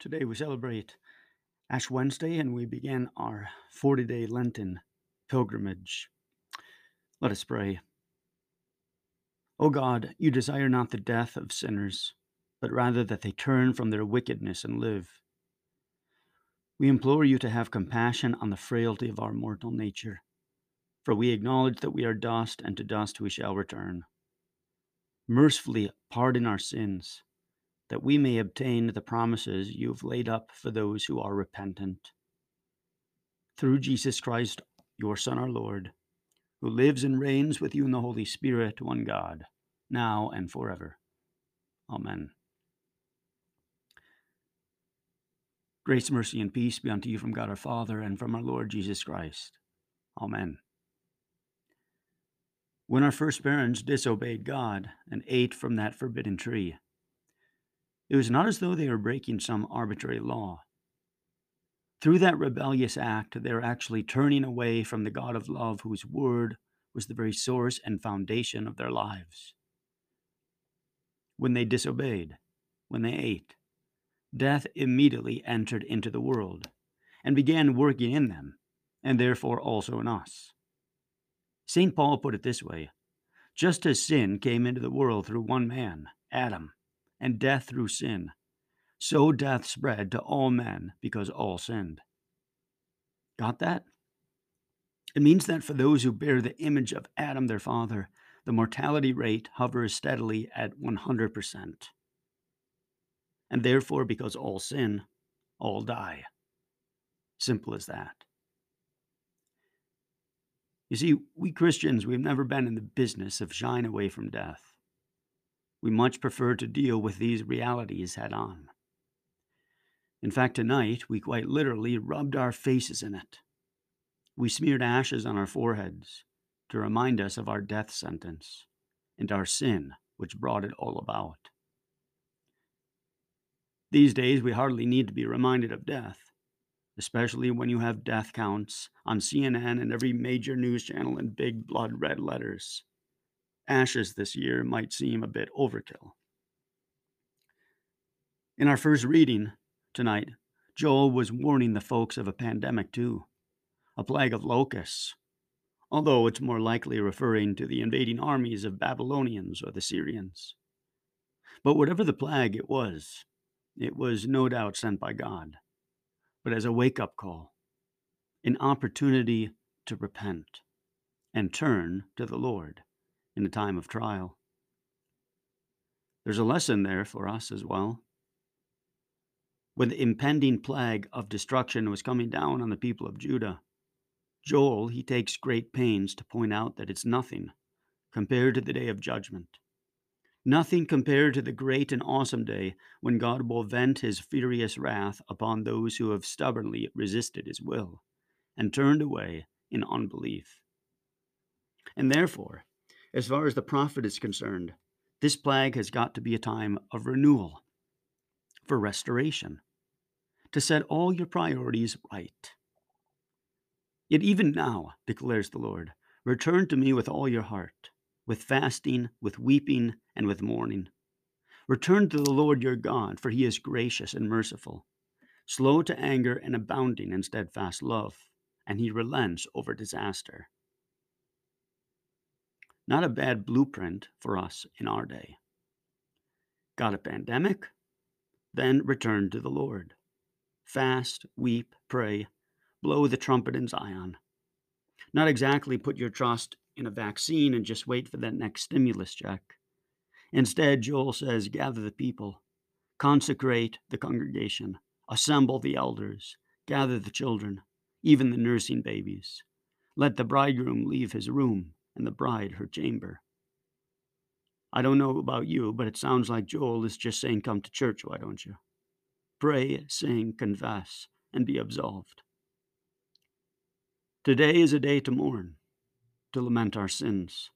Today we celebrate Ash Wednesday and we begin our 40-day Lenten pilgrimage. Let us pray. O God, you desire not the death of sinners, but rather that they turn from their wickedness and live. We implore you to have compassion on the frailty of our mortal nature, for we acknowledge that we are dust, and to dust we shall return. Mercifully pardon our sins, that we may obtain the promises you have laid up for those who are repentant. Through Jesus Christ, your Son, our Lord, who lives and reigns with you in the Holy Spirit, one God, now and forever. Amen. Grace, mercy, and peace be unto you from God our Father and from our Lord Jesus Christ. Amen. When our first parents disobeyed God and ate from that forbidden tree, it was not as though they were breaking some arbitrary law. Through that rebellious act, they were actually turning away from the God of love, whose word was the very source and foundation of their lives. When they disobeyed, when they ate, death immediately entered into the world and began working in them, and therefore also in us. St. Paul put it this way: just as sin came into the world through one man, Adam, and death through sin, so death spread to all men because all sinned. Got that? It means that for those who bear the image of Adam, their father, the mortality rate hovers steadily at 100%. And therefore, because all sin, all die. Simple as that. You see, we Christians, we've never been in the business of shying away from death. We much prefer to deal with these realities head on. In fact, tonight, we quite literally rubbed our faces in it. We smeared ashes on our foreheads to remind us of our death sentence and our sin, which brought it all about. These days, we hardly need to be reminded of death, especially when you have death counts on CNN and every major news channel in big blood red letters. Ashes this year might seem a bit overkill. In our first reading tonight, Joel was warning the folks of a pandemic too, a plague of locusts, although it's more likely referring to the invading armies of Babylonians or the Syrians. But whatever the plague it was no doubt sent by God, but as a wake-up call, an opportunity to repent and turn to the Lord in a time of trial. There's a lesson there for us as well. When the impending plague of destruction was coming down on the people of Judah, Joel, he takes great pains to point out that it's nothing compared to the day of judgment. Nothing compared to the great and awesome day when God will vent his furious wrath upon those who have stubbornly resisted his will and turned away in unbelief. And therefore, as far as the prophet is concerned, this plague has got to be a time of renewal, for restoration, to set all your priorities right. Yet even now, declares the Lord, return to me with all your heart, with fasting, with weeping, and with mourning. Return to the Lord your God, for he is gracious and merciful, slow to anger and abounding in steadfast love, and he relents over disaster. Not a bad blueprint for us in our day. Got a pandemic? Then return to the Lord. Fast, weep, pray, blow the trumpet in Zion. Not exactly put your trust in a vaccine and just wait for that next stimulus check. Instead, Joel says, gather the people, consecrate the congregation, assemble the elders, gather the children, even the nursing babies. Let the bridegroom leave his room, and the bride her chamber. I don't know about you, but it sounds like Joel is just saying, come to church, why don't you? Pray, sing, confess, and be absolved. Today is a day to mourn, to lament our sins,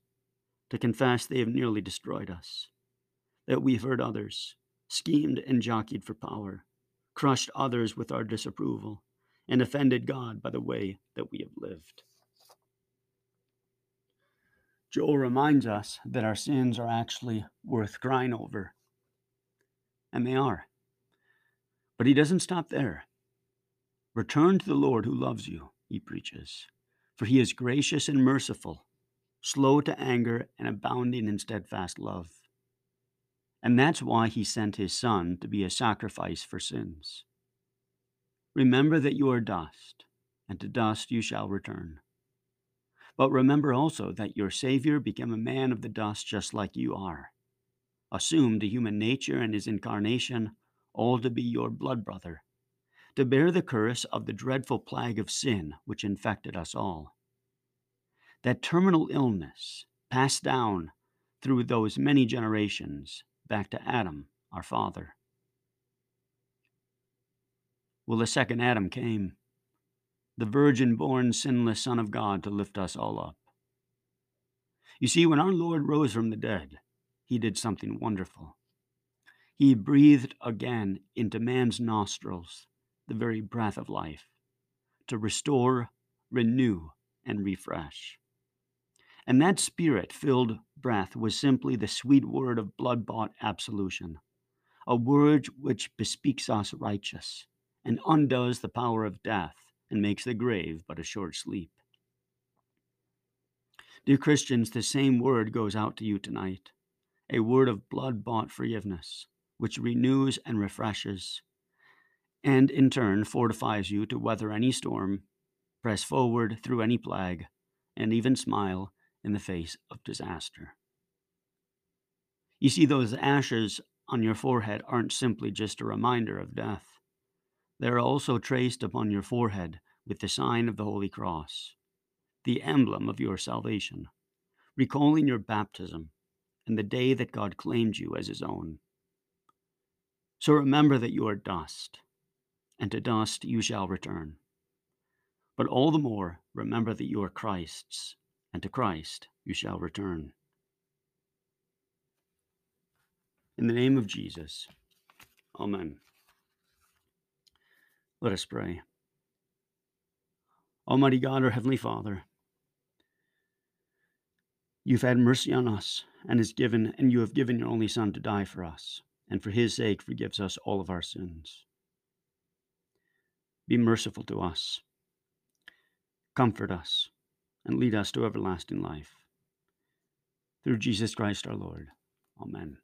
to confess they have nearly destroyed us, that we've hurt others, schemed and jockeyed for power, crushed others with our disapproval, and offended God by the way that we have lived. Joel reminds us that our sins are actually worth crying over. And they are. But he doesn't stop there. Return to the Lord who loves you, he preaches, for he is gracious and merciful, slow to anger and abounding in steadfast love. And that's why he sent his son to be a sacrifice for sins. Remember that you are dust, and to dust you shall return. But remember also that your Savior became a man of the dust just like you are, assumed a human nature and his incarnation, all to be your blood brother, to bear the curse of the dreadful plague of sin which infected us all. That terminal illness passed down through those many generations back to Adam, our father. Well, the second Adam came, the virgin-born, sinless Son of God to lift us all up. You see, when our Lord rose from the dead, he did something wonderful. He breathed again into man's nostrils the very breath of life, to restore, renew, and refresh. And that spirit-filled breath was simply the sweet word of blood-bought absolution, a word which bespeaks us righteous and undoes the power of death and makes the grave but a short sleep. Dear Christians, the same word goes out to you tonight, a word of blood-bought forgiveness, which renews and refreshes, and in turn fortifies you to weather any storm, press forward through any plague, and even smile in the face of disaster. You see, those ashes on your forehead aren't simply just a reminder of death. They're also traced upon your forehead with the sign of the Holy Cross, the emblem of your salvation, recalling your baptism and the day that God claimed you as his own. So remember that you are dust, and to dust you shall return. But all the more, remember that you are Christ's, and to Christ you shall return. In the name of Jesus, amen. Let us pray. Almighty God, our Heavenly Father, you've had mercy on us, and you have given your only Son to die for us, and for his sake forgives us all of our sins. Be merciful to us. Comfort us and lead us to everlasting life. Through Jesus Christ our Lord. Amen.